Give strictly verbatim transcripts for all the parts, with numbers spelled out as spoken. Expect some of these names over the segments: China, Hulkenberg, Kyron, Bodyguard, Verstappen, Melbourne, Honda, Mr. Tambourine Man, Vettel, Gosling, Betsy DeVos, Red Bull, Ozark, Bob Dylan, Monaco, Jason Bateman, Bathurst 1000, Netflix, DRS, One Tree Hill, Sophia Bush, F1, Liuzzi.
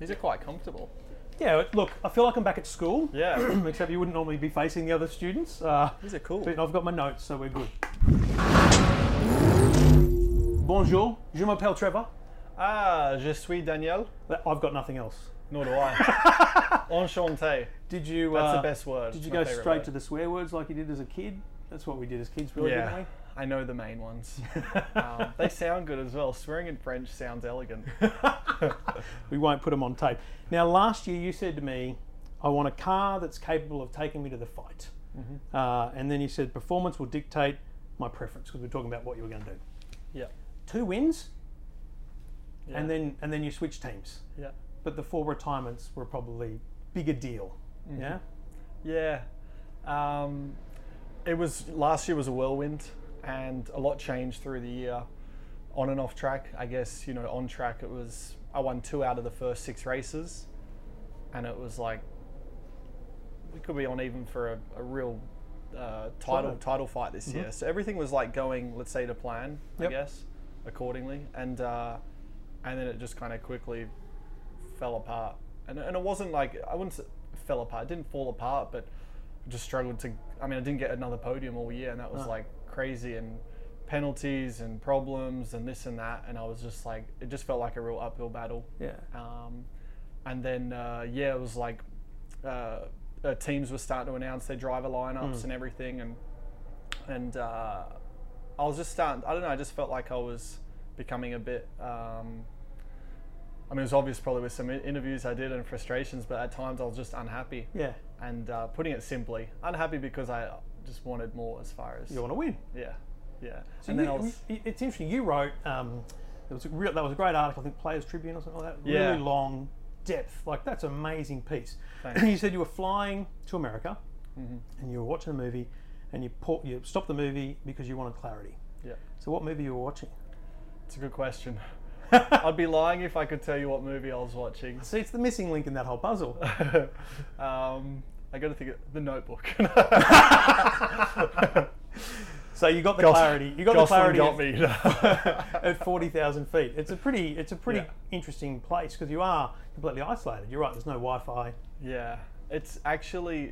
These are quite comfortable. Yeah, look, I feel like I'm back at school. Yeah. Except you wouldn't normally be facing the other students. Uh, These are cool. But I've got my notes, so we're good. Bonjour, je m'appelle Trevor. Ah, je suis Daniel. I've got nothing else. Nor do I. Enchanté. Did you? That's uh, the best word. Did you go straight word. to the swear words like you did as a kid? That's what we did as kids, really, yeah. didn't we? I know the main ones. um, they sound good as well. Swearing in French sounds elegant. We won't put them on tape. Now, last year you said to me, I want a car that's capable of taking me to the fight. Mm-hmm. uh, and then you said performance will dictate my preference, because we're talking about what you were going to do. Yeah. Two wins, yeah. and then and then you switch teams. Yeah. But the four retirements were probably bigger deal. Mm-hmm. Yeah? Yeah. Um, it was, last year was a whirlwind. And a lot changed through the year, on and off track. I guess, you know, on track it was, I won two out of the first six races, and it was like, we could be on even for a, a real uh, title title fight this mm-hmm. year. So everything was like going, let's say, to plan, yep. I guess, accordingly. And uh, and then it just kind of quickly fell apart. And, and it wasn't like, I wouldn't say it fell apart, it didn't fall apart, but just struggled to, I mean, I didn't get another podium all year, and that was oh. like, crazy, and penalties and problems and this and that, and I was just like, it just felt like a real uphill battle. Yeah. Um, and then uh, yeah, it was like uh, uh, teams were starting to announce their driver lineups mm. and everything, and and uh, I was just starting. I don't know. I just felt like I was becoming a bit. Um, I mean, it was obvious probably with some interviews I did and frustrations, but at times I was just unhappy. Yeah. And uh, putting it simply, unhappy because I. just wanted more as far as... You want to win. Yeah, yeah. So and you, then I was... It's interesting, you wrote, um, it was a real, that was a great article, I think Players Tribune or something like that, yeah. really long depth, like that's an amazing piece. Thanks. You said you were flying to America mm-hmm. and you were watching a movie and you, pour, you stopped the movie because you wanted clarity. Yeah. So what movie you were watching? It's a good question. I'd be lying if I could tell you what movie I was watching. See, it's the missing link in that whole puzzle. um... I got to think of The Notebook. So you got the Gos clarity. You got Gosling the clarity. Got at, me. At forty thousand feet, it's a pretty, it's a pretty yeah. interesting place because you are completely isolated. You're right. There's no Wi-Fi. Yeah, it's actually.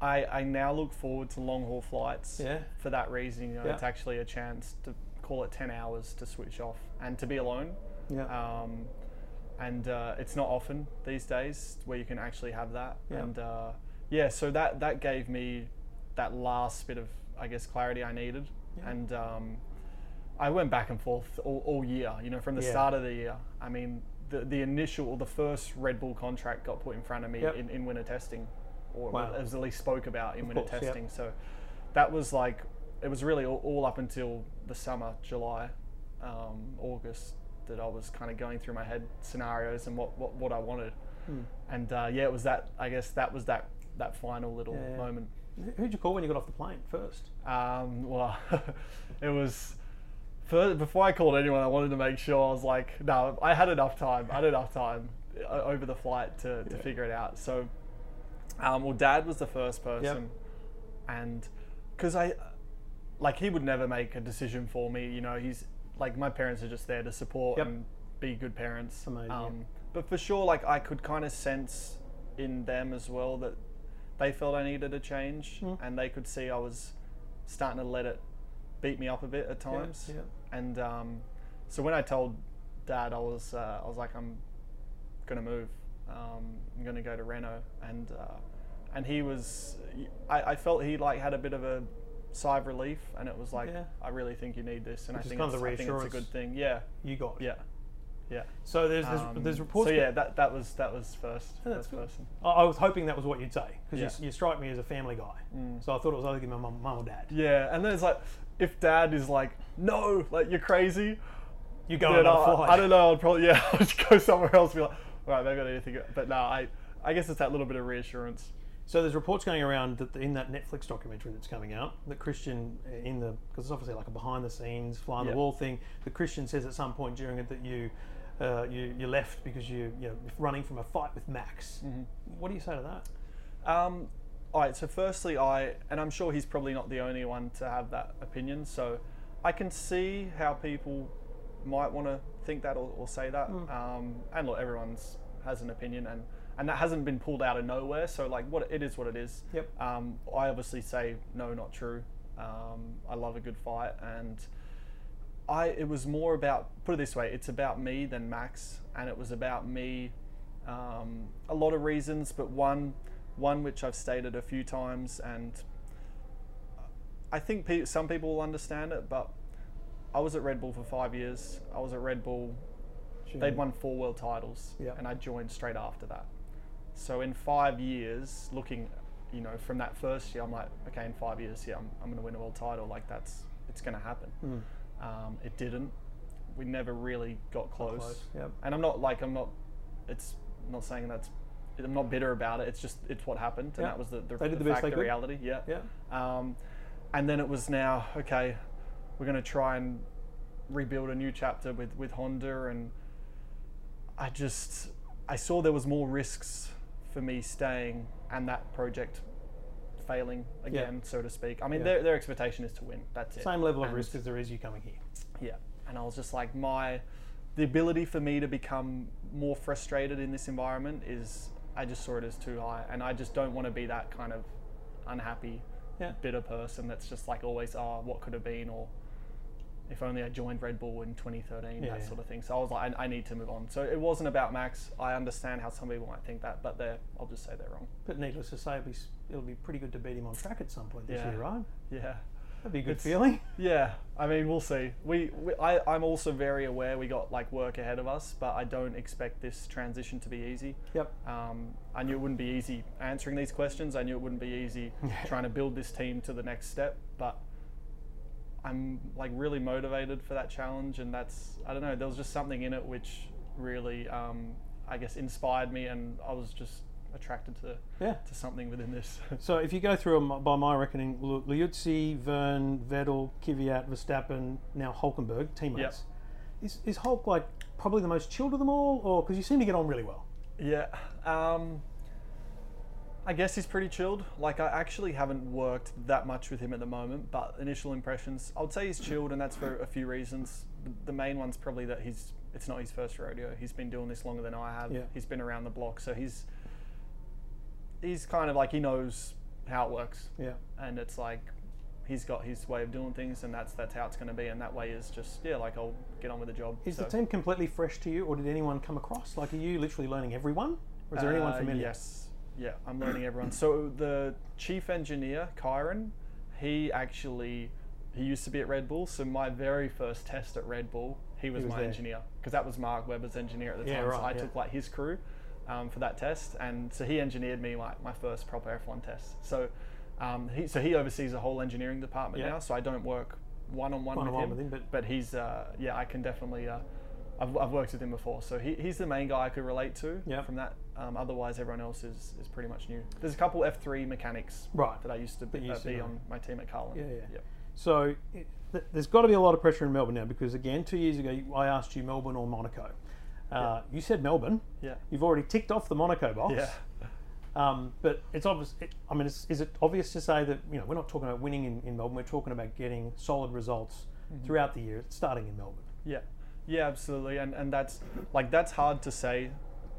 I I now look forward to long haul flights. Yeah. For that reason, you know, yeah. it's actually a chance to call it ten hours to switch off and to be alone. Yeah. Um, And uh, it's not often these days where you can actually have that. Yeah. And uh, yeah, so that, that gave me that last bit of, I guess, clarity I needed. Yeah. And um, I went back and forth all, all year, you know, from the yeah. start of the year. I mean, the, the initial, or the first Red Bull contract got put in front of me yep. in, in winter testing, or wow. as at least spoke about in of winter course, testing. Yep. So that was like, it was really all, all up until the summer, July, um, August, that I was kind of going through my head scenarios and what what, what I wanted. Mm. And uh, yeah, it was that, I guess that was that, that final little yeah. moment. Who'd you call when you got off the plane first? Um, well, it was, first, before I called anyone, I wanted to make sure, I was like, no, I had enough time, I had enough time over the flight to, to yeah. figure it out. So, um, well, Dad was the first person. Yep. And, cause I, like he would never make a decision for me, you know, he's, like my parents are just there to support yep. and be good parents. Amazing. Um, but for sure, like I could kind of sense in them as well that they felt I needed a change mm. and they could see I was starting to let it beat me up a bit at times. Yeah, yeah. And um, so when I told Dad, I was uh, I was like, I'm gonna move. Um, I'm gonna go to Renault. And uh, and he was, I, I felt he like had a bit of a sigh of relief, and it was like, yeah. I really think you need this, and I think, kind of the I think it's a good thing. Yeah, you got it. Yeah, yeah. So there's there's, um, there's reports. So yeah, that that was that was first. Yeah, that's first person. I was hoping that was what you'd say because yeah. you, you strike me as a family guy. Mm. So I thought it was either my mum or dad. Yeah, and then it's like, if Dad is like, no, like you're crazy, you go on a flight. I don't know. I'd probably yeah, I'd just go somewhere else. And be like, all right, maybe I need to think. Of, but no, I I guess it's that little bit of reassurance. So there's reports going around that in that Netflix documentary that's coming out, that Christian in the, because it's obviously like a behind the scenes, fly on yep. the wall thing, that Christian says at some point during it that you uh, you, you left because you, you know, running from a fight with Max. Mm-hmm. What do you say to that? Um, all right, so firstly, I, and I'm sure he's probably not the only one to have that opinion, so I can see how people might want to think that or, or say that. Mm. Um, and look, everyone's has an opinion, and, and that hasn't been pulled out of nowhere. So like, what it is, what it is. Yep. Um, I obviously say no, not true. Um, I love a good fight, and I. It was more about, put it this way, it's about me than Max, and it was about me. Um, a lot of reasons, but one, one which I've stated a few times, and I think pe some people will understand it, but I was at Red Bull for five years. I was at Red Bull. Sure. They'd won four world titles, yep. and I joined straight after that. So in five years, looking, you know, from that first year, I'm like, okay, in five years, yeah, I'm, I'm going to win a world title. Like that's, it's going to happen. Mm. Um, it didn't. We never really got close. Got close. Yep. And I'm not like, I'm not, it's not saying that's, I'm not bitter about it. It's just, it's what happened. And yep. that was the, the, they did the, the fact, the reality. Yeah. Yeah. Um, and then it was now, okay, we're going to try and rebuild a new chapter with, with Honda. And I just, I saw there was more risks for me staying and that project failing again, yeah. so to speak. I mean, yeah. their, their expectation is to win. That's it. Same level of and, risk as there is you coming here. Yeah. And I was just like, my, the ability for me to become more frustrated in this environment is, I just saw it as too high. And I just don't want to be that kind of unhappy, yeah. bitter person that's just like always, ah, oh, what could have been, or if only I joined Red Bull in twenty thirteen, yeah, that sort of thing. So I was like, I, I need to move on. So it wasn't about Max. I understand how some people might think that, but they're, I'll just say they're wrong. But needless to say, it'll be, it'll be pretty good to beat him on track at some point this yeah. year, right? Yeah. That'd be a good it's, feeling. Yeah. I mean, we'll see. We, we I, I'm also very aware we got like work ahead of us, but I don't expect this transition to be easy. Yep. Um, I knew it wouldn't be easy answering these questions. I knew it wouldn't be easy trying to build this team to the next step, but I'm like really motivated for that challenge, and that's, I don't know, there was just something in it which really, um, I guess, inspired me, and I was just attracted to yeah. to something within this. So if you go through them, by my reckoning, Liuzzi, Verne, Vettel, Kvyat, Verstappen, now Hulkenberg, teammates. Yep. Is, is Hulk like probably the most chilled of them all, or because you seem to get on really well? Yeah. Um, I guess he's pretty chilled. Like, I actually haven't worked that much with him at the moment, but initial impressions, I would say he's chilled, and that's for a few reasons. The main one's probably that he's, it's not his first rodeo. He's been doing this longer than I have. Yeah. He's been around the block, so he's, he's kind of like, he knows how it works. Yeah. And it's like, he's got his way of doing things, and that's, that's how it's going to be, and that way is just, yeah, like, I'll get on with the job. Is so. The team completely fresh to you, or did anyone come across? Like, are you literally learning everyone, or is there uh, anyone familiar? Yes. Yeah, I'm learning everyone. So the chief engineer, Kyron, he actually, he used to be at Red Bull. So my very first test at Red Bull, he was, he was my there. engineer, because that was Mark Webber's engineer at the yeah, time. Right, so I yeah. took like his crew um, for that test. And so he engineered me like my first proper F one test. So um, he so he oversees the whole engineering department yeah. now. So I don't work one-on-one -on -one with, on with him, but, but he's, uh, yeah, I can definitely, uh, I've, I've worked with him before. So he, he's the main guy I could relate to yeah. from that. Um, otherwise, everyone else is, is pretty much new. There's a couple F three mechanics right. that I used to be, used uh, to be on my team at Carlin. Yeah, yeah. Yep. So it, th there's got to be a lot of pressure in Melbourne now, because again, two years ago, you, I asked you Melbourne or Monaco. Uh, yeah. You said Melbourne. Yeah. You've already ticked off the Monaco box. Yeah. Um, but it's obvious, it, I mean, it's, is it obvious to say that, you know, we're not talking about winning in, in Melbourne, we're talking about getting solid results mm-hmm. throughout the year, starting in Melbourne. Yeah, yeah, absolutely. And, and that's, like, that's hard to say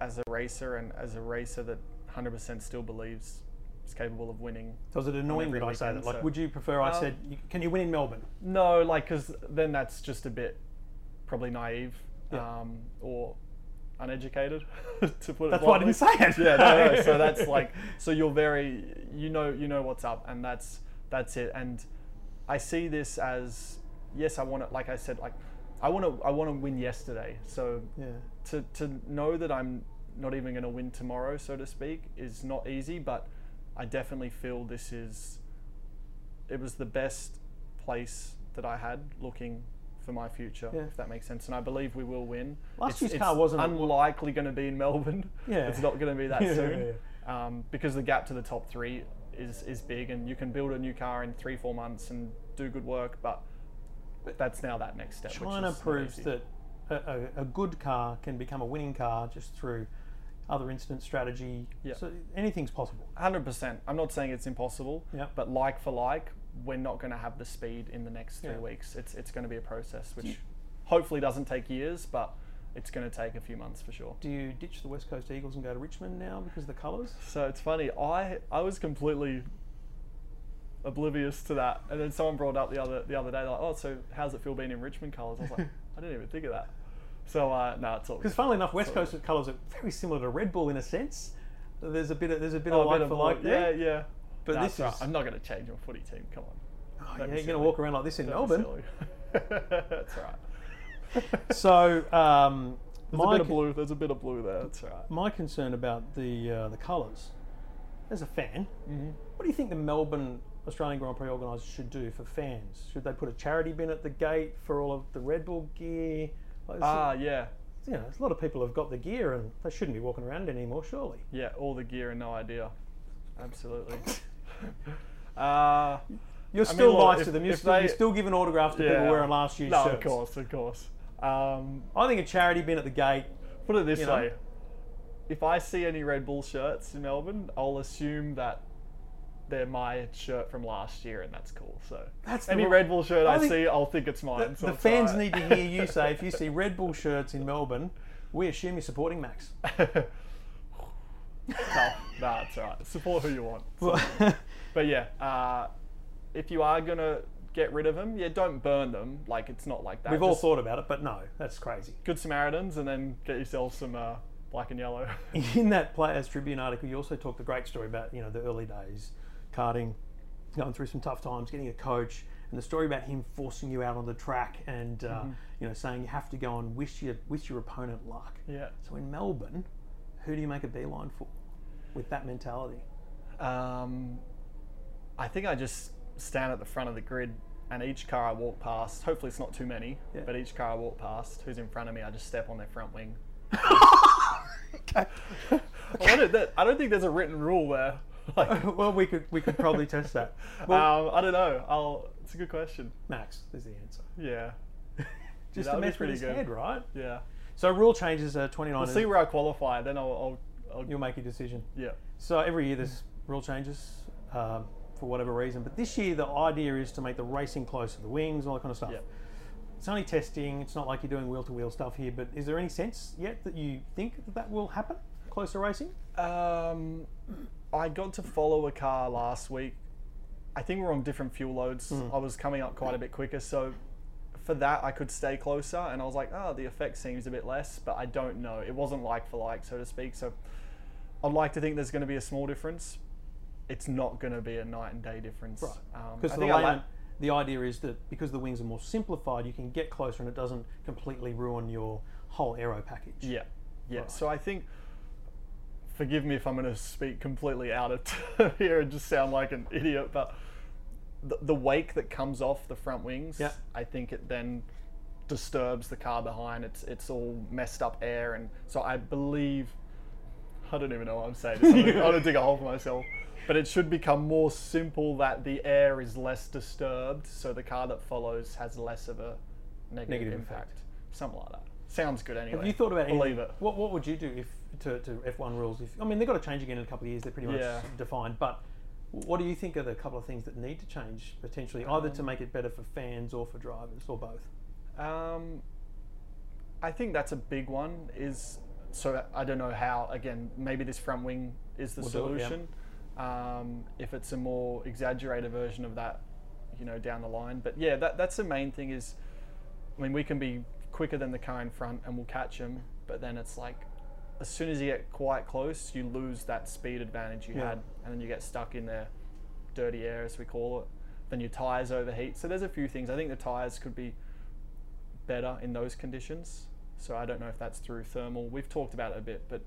as a racer, and as a racer that one hundred percent still believes is capable of winning. So is it annoying that I say that? Like, so, would you prefer I um, said, can you win in Melbourne? No, like, because then that's just a bit probably naive yeah. um, or uneducated, to put it bluntly. That's why I didn't say it. Yeah, no, no, so that's like, so you're very, you know, you know what's up, and that's that's it. And I see this as, yes, I want to, like I said, like, I want to, I want to win yesterday. So yeah. to to know that I'm not even going to win tomorrow, so to speak, is not easy, but I definitely feel this is, it was the best place that I had looking for my future, yeah. if that makes sense. And I believe we will win. Last year's car wasn't unlikely going to be in Melbourne. Yeah. It's not going to be that yeah, soon. Yeah, yeah. Um, because the gap to the top three is, is big, and you can build a new car in three, four months and do good work, but that's now that next step. China which is proves that a, a, a good car can become a winning car just through other incident strategy, yep. so anything's possible. one hundred percent. I'm not saying it's impossible, yep. but like for like, we're not going to have the speed in the next three yeah. weeks. It's it's going to be a process. Which do you, hopefully doesn't take years, but it's going to take a few months for sure. Do you ditch the West Coast Eagles and go to Richmond now because of the colours? So it's funny, I I was completely oblivious to that, and then someone brought up the other the other day, like, oh, so how's it feel being in Richmond colours? I was like, I didn't even think of that. So uh, no, nah, it's all because funnily enough, West Coast colours are very similar to Red Bull in a sense. There's a bit of there's a bit oh, of like for like there. Yeah, yeah. But nah, this is... I'm not going to change my footy team. Come on. Oh, yeah, you're going to walk around like this in Don't Melbourne. That's right. So um, there's a bit of blue. There's a bit of blue there. That's right. My concern about the uh, the colours, as a fan, mm-hmm. what do you think the Melbourne Australian Grand Prix organisers should do for fans? Should they put a charity bin at the gate for all of the Red Bull gear? Like, ah, a, yeah. You know, a lot of people have got the gear and they shouldn't be walking around anymore, surely. Yeah, all the gear and no idea. Absolutely. uh, You're still I mean, nice if, to them. You're still, they, you're still giving autographs to yeah, people wearing last year's no, shirts. No, of course, of course. Um, I think a charity bin at the gate. Put it this way. Know. If I see any Red Bull shirts in Melbourne, I'll assume that they're my shirt from last year, and that's cool. So that's any Red Bull shirt I, I see, I'll think it's mine. The, so the fans right. need to hear you say, if you see Red Bull shirts in Melbourne, we assume you're supporting Max. No, nah, it's all right. Support who you want. So. But yeah, uh, if you are going to get rid of them, yeah, don't burn them. Like, it's not like that. We've Just all thought about it, but no, that's crazy. Good Samaritans, and then get yourself some uh, black and yellow. In that Players Tribune article, you also talked a great story about, you know, the early days, karting, going through some tough times, getting a coach, and the story about him forcing you out on the track and, uh, mm-hmm. you know, saying you have to go and wish your, wish your opponent luck. Yeah. So in Melbourne, who do you make a beeline for with that mentality? Um, I think I just stand at the front of the grid, and each car I walk past, hopefully it's not too many, yeah. but each car I walk past, who's in front of me, I just step on their front wing. Okay. I, wonder, I don't think there's a written rule there. Like, well, we could we could probably test that. Well, um, I don't know. I'll. It's a good question. Max is the answer. Yeah. Just yeah, the mess with his good. head, right? Yeah. So rule changes are twenty-nine. We'll see where I qualify. Then I'll, I'll, I'll. You'll make your decision. Yeah. So every year there's rule changes um, for whatever reason, but this year the idea is to make the racing closer, the wings, all that kind of stuff. Yeah. It's only testing. It's not like you're doing wheel-to-wheel stuff here. But is there any sense yet that you think that, that will happen? Closer racing? Um. I got to follow a car last week. I think we were on different fuel loads. Mm. I was coming up quite a bit quicker, so for that I could stay closer, and I was like, oh, the effect seems a bit less, but I don't know. It wasn't like for like, so to speak. So I'd like to think there's going to be a small difference. It's not going to be a night and day difference. Right. Um, because the, la- the idea is that because the wings are more simplified, you can get closer and it doesn't completely ruin your whole aero package. Yeah, yeah. Right. So I think... Forgive me if I'm going to speak completely out of turn here and just sound like an idiot, but the, the wake that comes off the front wings, yep. I think it then disturbs the car behind. It's it's all messed up air, and so I believe, I don't even know what I'm saying. This. I'm going to dig a hole for myself, but it should become more simple that the air is less disturbed, so the car that follows has less of a negative, negative impact. impact. Something like that. Sounds good anyway. Have you thought about it? Believe it. What, what would you do if to, to F one rules? If I mean, they've got to change again in a couple of years. They're pretty much yeah. defined. But what do you think are the couple of things that need to change potentially, either um, to make it better for fans or for drivers or both? Um, I think that's a big one. Is so I don't know how. Again, maybe this front wing is the we'll solution. It, yeah. um, if it's a more exaggerated version of that, you know, down the line. But yeah, that that's the main thing. Is I mean, we can be quicker than the car in front and we'll catch him, but then it's like as soon as you get quite close you lose that speed advantage you yeah. had, and then you get stuck in their dirty air, as we call it. Then your tires overheat, so there's a few things. I think the tires could be better in those conditions, so I don't know if that's through thermal. We've talked about it a bit, but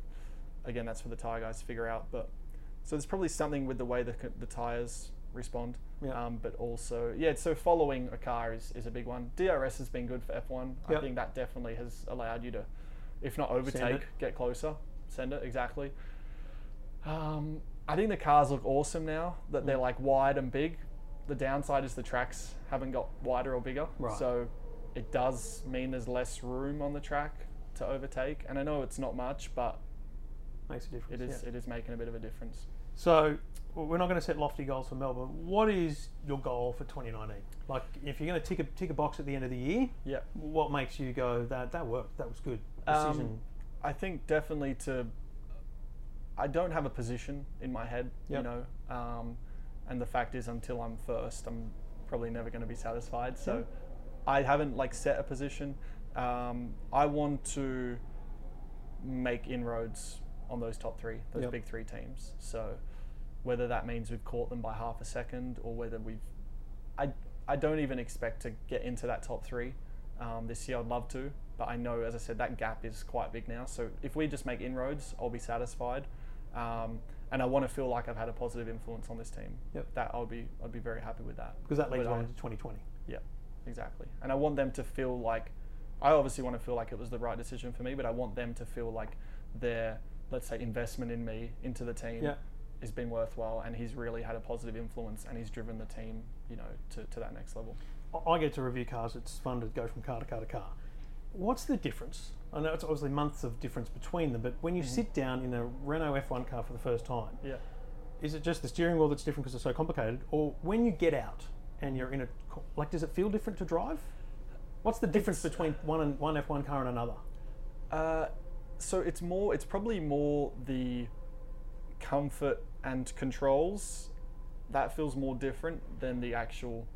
again that's for the tire guys to figure out. But so there's probably something with the way the, the tires respond. Yeah. Um, but also, yeah, so following a car is, is a big one. D R S has been good for F one. Yep. I think that definitely has allowed you to, if not overtake, get closer. Send it, exactly. Um, I think the cars look awesome now that mm. they're like wide and big. The downside is the tracks haven't got wider or bigger. Right. So it does mean there's less room on the track to overtake. And I know it's not much, but makes a difference, it is, yeah. it is making a bit of a difference. So we're not going to set lofty goals for Melbourne. What is your goal for twenty nineteen? Like, if you're going to tick a tick a box at the end of the year, yeah, what makes you go that that worked? That was good. Decision. Um, I think definitely to. I don't have a position in my head, yep. you know, um, and the fact is, until I'm first, I'm probably never going to be satisfied. So, yep. I haven't like set a position. Um, I want to make inroads on those top three, those yep. big three teams. So, whether that means we've caught them by half a second, or whether we've, I, I don't even expect to get into that top three um, this year. I'd love to, but I know, as I said, that gap is quite big now. So, if we just make inroads, I'll be satisfied. Um, and I want to feel like I've had a positive influence on this team. Yep. That I'll be, I'd be very happy with that. Because that leads on to twenty twenty. Yeah, exactly. And I want them to feel like, I obviously want to feel like it was the right decision for me, but I want them to feel like their, let's say, investment in me, into the team, yep. has been worthwhile, and he's really had a positive influence, and he's driven the team, you know, to, to that next level. I get to review cars. It's fun to go from car to car to car. What's the difference? I know it's obviously months of difference between them, but when you mm-hmm. sit down in a Renault F one car for the first time, yeah. is it just the steering wheel that's different because it's so complicated, or when you get out and you're in a, like, does it feel different to drive? What's the difference it's, between one and one F one car and another? Uh, so it's more, it's probably more the comfort and controls that feels more different than the actual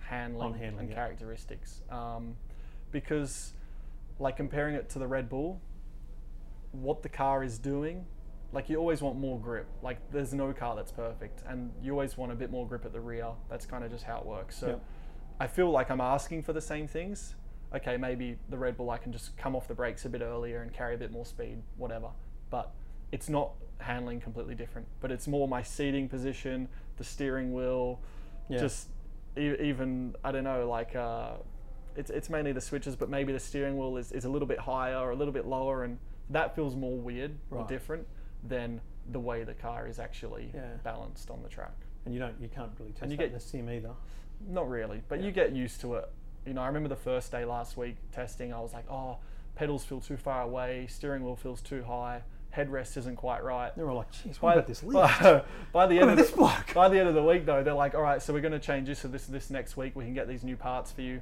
handling, handling and yeah. characteristics, um, because. Like comparing it to the Red Bull, what the car is doing, like you always want more grip. Like there's no car that's perfect, and you always want a bit more grip at the rear. That's kind of just how it works. So yep. I feel like I'm asking for the same things. Okay, maybe the Red Bull, I can just come off the brakes a bit earlier and carry a bit more speed, whatever. But it's not handling completely different, but it's more my seating position, the steering wheel, yeah. just e even, I don't know, like, uh, It's, it's mainly the switches, but maybe the steering wheel is, is a little bit higher or a little bit lower, and that feels more weird right. or different than the way the car is actually yeah. balanced on the track. And you don't, you can't really test and you that get, in the sim either. Not really, but yeah. you get used to it. You know, I remember the first day last week testing, I was like, oh, pedals feel too far away, steering wheel feels too high, headrest isn't quite right. They were like, "Jeez, what about this lift? By, by the end of this block. By the end of the week, though, they're like, all right, so we're going to change this to this this next week. We can get these new parts for you.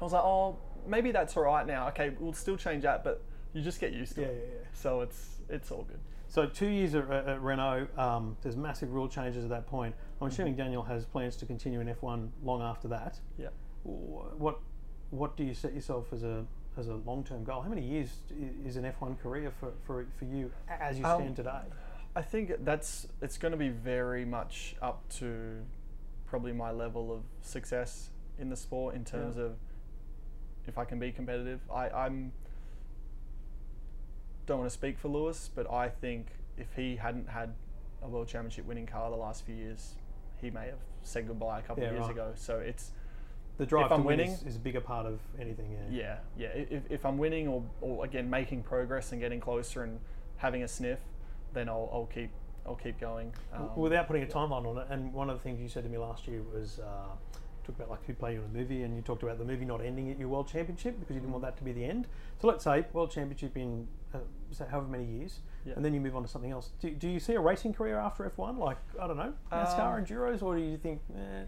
I was like, oh, maybe that's all right now. Okay, we'll still change that, but you just get used to yeah, it. Yeah, yeah. So it's it's all good. So two years at, at Renault, um, there's massive rule changes at that point. I'm assuming mm-hmm. Daniel has plans to continue in F one long after that. Yeah. What what do you set yourself as a as a long-term goal? How many years is an F one career for for, for you as you stand um, today? I think that's it's going to be very much up to probably my level of success in the sport in terms yeah. of. If I can be competitive, I I'm, don't want to speak for Lewis, but I think if he hadn't had a World Championship winning car the last few years, he may have said goodbye a couple yeah, of years right. ago. So it's the drive if I'm to win winning is, is a bigger part of anything. Yeah, yeah. yeah. If, if I'm winning or, or again making progress and getting closer and having a sniff, then I'll, I'll keep I'll keep going um, without putting a yeah. timeline on it. And one of the things you said to me last year was. Uh, Talked about like who played you in a movie, and you talked about the movie not ending at your World Championship because you didn't want that to be the end. So let's say World Championship in uh, say however many years, yeah. and then you move on to something else. Do, do you see a racing career after F one, like I don't know, NASCAR, um, enduros, or do you think eh.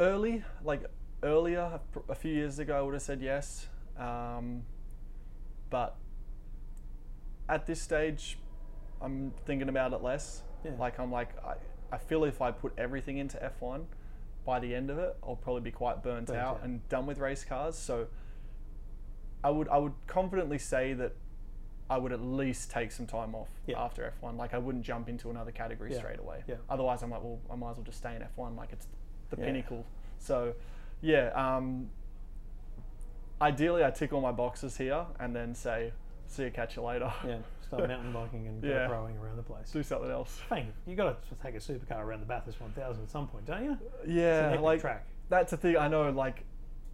early, like earlier a few years ago, I would have said yes, um, but at this stage, I'm thinking about it less. Yeah. Like I'm like I, I feel if I put everything into F one. By the end of it, I'll probably be quite burnt, burnt out, out and done with race cars. So I would I would confidently say that I would at least take some time off yeah. after F one. Like I wouldn't jump into another category yeah. straight away. Yeah. Otherwise, I'm like, well, I might as well just stay in F one. Like it's the yeah. pinnacle. So yeah, um, ideally I tick all my boxes here and then say, see you, catch you later. Yeah, start mountain biking and go yeah. rowing around the place. Do something else. Dang, you got to take a supercar around the Bathurst one thousand at some point, don't you? Yeah, it's an like track. That's the thing. I know, like,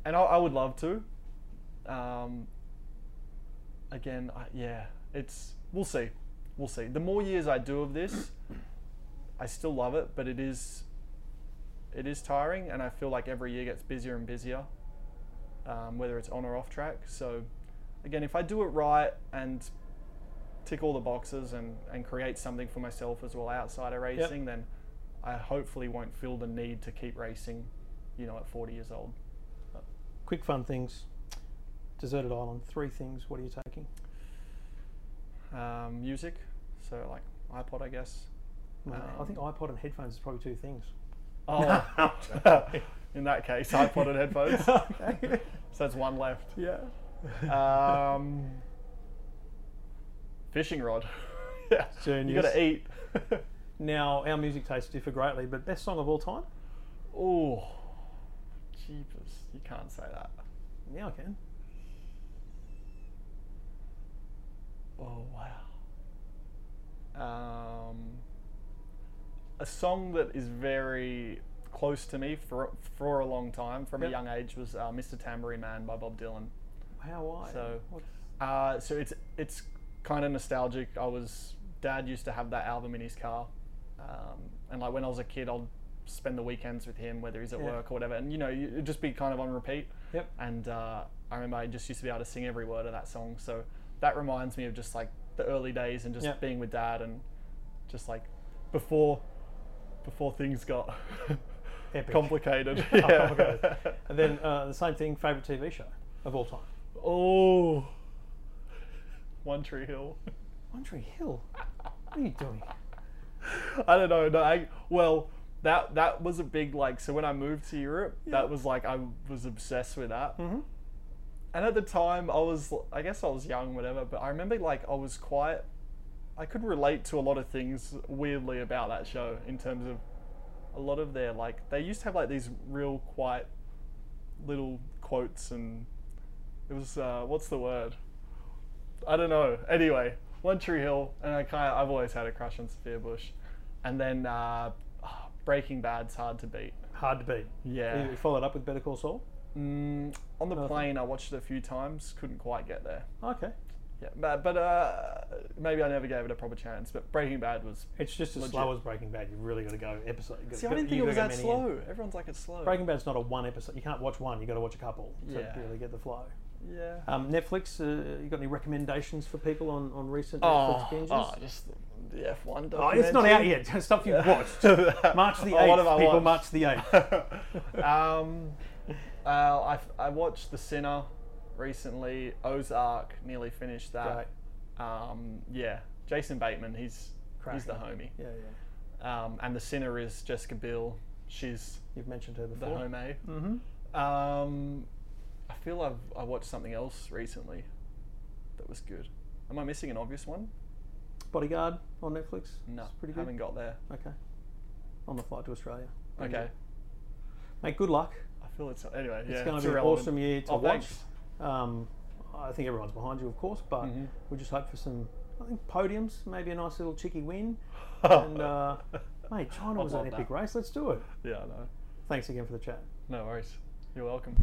and I, I would love to. Um, again, I, yeah, it's we'll see, we'll see. The more years I do of this, I still love it, but it is, it is tiring, and I feel like every year gets busier and busier, um, whether it's on or off track. So. Again, if I do it right and tick all the boxes and, and create something for myself as well outside of racing, yep. then I hopefully won't feel the need to keep racing, you know, at forty years old. But. Quick fun things. Deserted island, three things. What are you taking? Um, music, so like iPod, I guess. Um, I think iPod and headphones is probably two things. Oh, in that case, iPod and headphones. Okay. So that's one left. Yeah. Um, fishing rod. Yeah. Genius. You got to eat. Now, our music tastes differ greatly, but best song of all time? Oh, jeepers. You can't say that. Yeah, I can. Oh, wow. Um, a song that is very close to me for for a long time, from yep. a young age, was uh, Mister Tambourine Man by Bob Dylan. How why? So, uh, so it's it's kind of nostalgic. I was Dad used to have that album in his car, um, and like when I was a kid, I'd spend the weekends with him, whether he's at yeah. work or whatever, and you know, it'd just be kind of on repeat. Yep. And uh, I remember I just used to be able to sing every word of that song. So that reminds me of just like the early days and just yep. being with Dad and just like before before things got complicated. Yeah. Oh, and then uh, the same thing. Favorite T V show of all time. Oh, One Tree Hill. One Tree Hill? What are you doing? I don't know. No, I, well, that that was a big, like, so when I moved to Europe, yeah. that was like, I was obsessed with that. Mm-hmm. And at the time, I was, I guess I was young, whatever, but I remember, like, I was quite, I could relate to a lot of things weirdly about that show in terms of a lot of their, like, they used to have, like, these real quiet little quotes and it was, uh, what's the word? I don't know. Anyway, One Tree Hill, and I kind of, I've always had a crush on Sophia Bush. And then uh, oh, Breaking Bad's hard to beat. Hard to beat. Yeah. You followed up with Better Call Saul? Mm, on the Another plane, thing. I watched it a few times, couldn't quite get there. Okay. Yeah, but, but uh, maybe I never gave it a proper chance, but Breaking Bad was It's just as legit. slow as Breaking Bad. You've really got to go episode. You've got See, to, I didn't think it was that slow. In. Everyone's like, it's slow. Breaking Bad's not a one episode. You can't watch one. You've got to watch a couple to yeah. really get the flow. Yeah. Um, Netflix, uh, you got any recommendations for people on, on recent Netflix binges? Oh, oh, just the, the F one documentary. Oh, it's not out yet. Stuff you've yeah. watched. March the eighth, oh, people. Watched? March the eighth. um, uh, I, I watched The Sinner recently. Ozark, nearly finished that. Um, yeah. Jason Bateman, he's Cracking. he's the homie. Yeah, yeah. Um, and The Sinner is Jessica Biel. She's you've mentioned her before. The homie. Mm-hmm. Um. I feel I've I watched something else recently that was good. Am I missing an obvious one? Bodyguard on Netflix? No, it's pretty good. Haven't got there. Okay. On the flight to Australia. Thank okay. You. Mate, good luck. I feel it's anyway. It's yeah, going to be irrelevant. An awesome year to oh, watch. Um, I think everyone's behind you, of course, but mm-hmm. we just hope for some. I think podiums, maybe a nice little cheeky win. And uh, mate, China was an epic that. race. Let's do it. Yeah, I know. Thanks again for the chat. No worries. You're welcome.